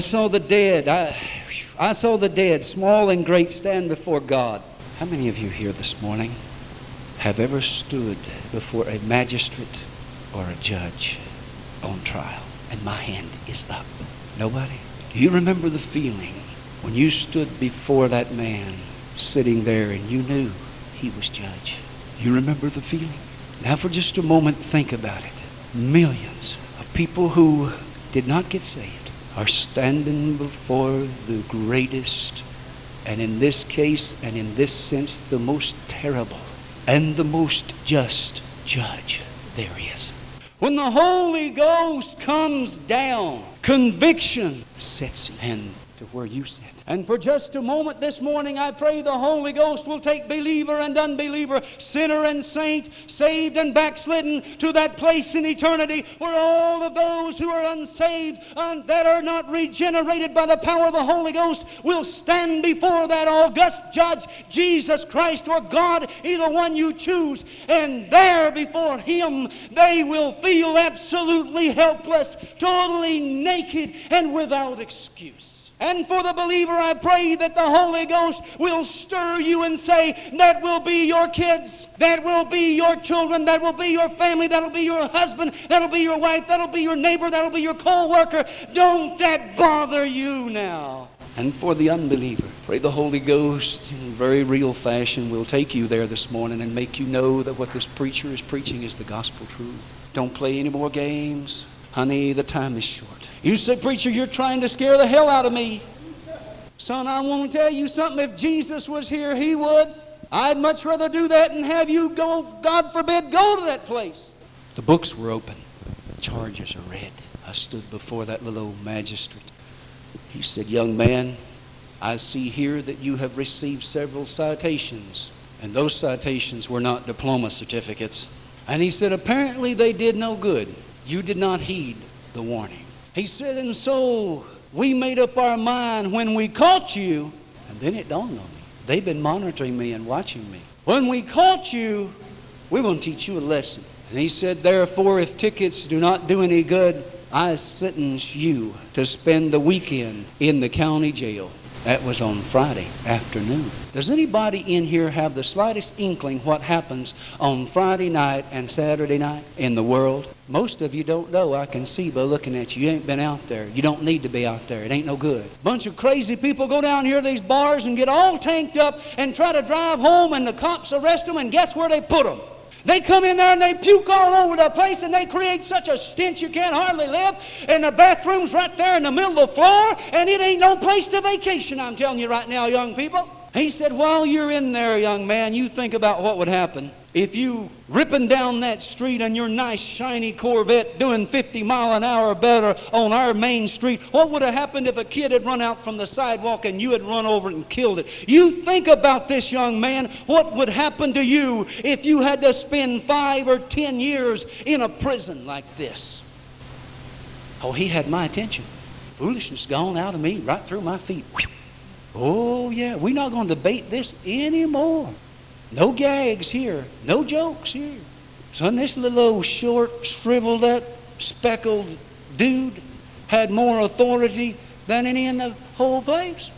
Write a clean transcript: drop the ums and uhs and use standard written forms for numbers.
saw the dead. I saw the dead, small and great, stand before God. How many of you here this morning have ever stood before a magistrate or a judge on trial? And my hand is up. Nobody? Do you remember the feeling when you stood before that man sitting there and you knew he was judge? You remember the feeling? Now for just a moment, think about it. Millions of people who did not get saved are standing before the greatest, and in this case and in this sense, the most terrible and the most just judge there is. When the Holy Ghost comes down, conviction sets in to where you sit. And for just a moment this morning, I pray the Holy Ghost will take believer and unbeliever, sinner and saint, saved and backslidden, to that place in eternity where all of those who are unsaved and that are not regenerated by the power of the Holy Ghost will stand before that august judge, Jesus Christ or God, either one you choose. And there before Him, they will feel absolutely helpless, totally naked, and without excuse. And for the believer, I pray that the Holy Ghost will stir you and say, that will be your kids, that will be your children, that will be your family, that will be your husband, that will be your wife, that will be your neighbor, that will be your co-worker. Don't that bother you now? And for the unbeliever, pray the Holy Ghost in very real fashion will take you there this morning and make you know that what this preacher is preaching is the gospel truth. Don't play any more games. Honey, the time is short. You say, preacher, you're trying to scare the hell out of me. Son, I want to tell you something. If Jesus was here, He would. I'd much rather do that than have you go, God forbid, go to that place. The books were open. The charges are read. I stood before that little old magistrate. He said, young man, I see here that you have received several citations. And those citations were not diploma certificates. And he said, apparently they did no good. You did not heed the warning. He said, and so we made up our mind when we caught you. And then it dawned on me. They've been monitoring me and watching me. When we caught you, we're going to teach you a lesson. And he said, therefore, if tickets do not do any good, I sentence you to spend the weekend in the county jail. That was on Friday afternoon. Does anybody in here have the slightest inkling what happens on Friday night and Saturday night in the world? Most of you don't know. I can see by looking at you. You ain't been out there. You don't need to be out there. It ain't no good. Bunch of crazy people go down here to these bars and get all tanked up and try to drive home, and the cops arrest them, and guess where they put them? They come in there and they puke all over the place, and they create such a stench you can't hardly live. And the bathroom's right there in the middle of the floor, and it ain't no place to vacation, I'm telling you right now, young people. He said, while you're in there, young man, you think about what would happen if you ripping down that street in your nice shiny Corvette doing 50 mile an hour or better on our main street. What would have happened if a kid had run out from the sidewalk and you had run over it and killed it? You think about this, young man. What would happen to you if you had to spend 5 or 10 years in a prison like this? Oh, he had my attention. Foolishness gone out of me, right through my feet. Oh, yeah, we're not going to debate this anymore. No gags here. No jokes here. Son, this little old short, shriveled up, speckled dude had more authority than any in the whole place.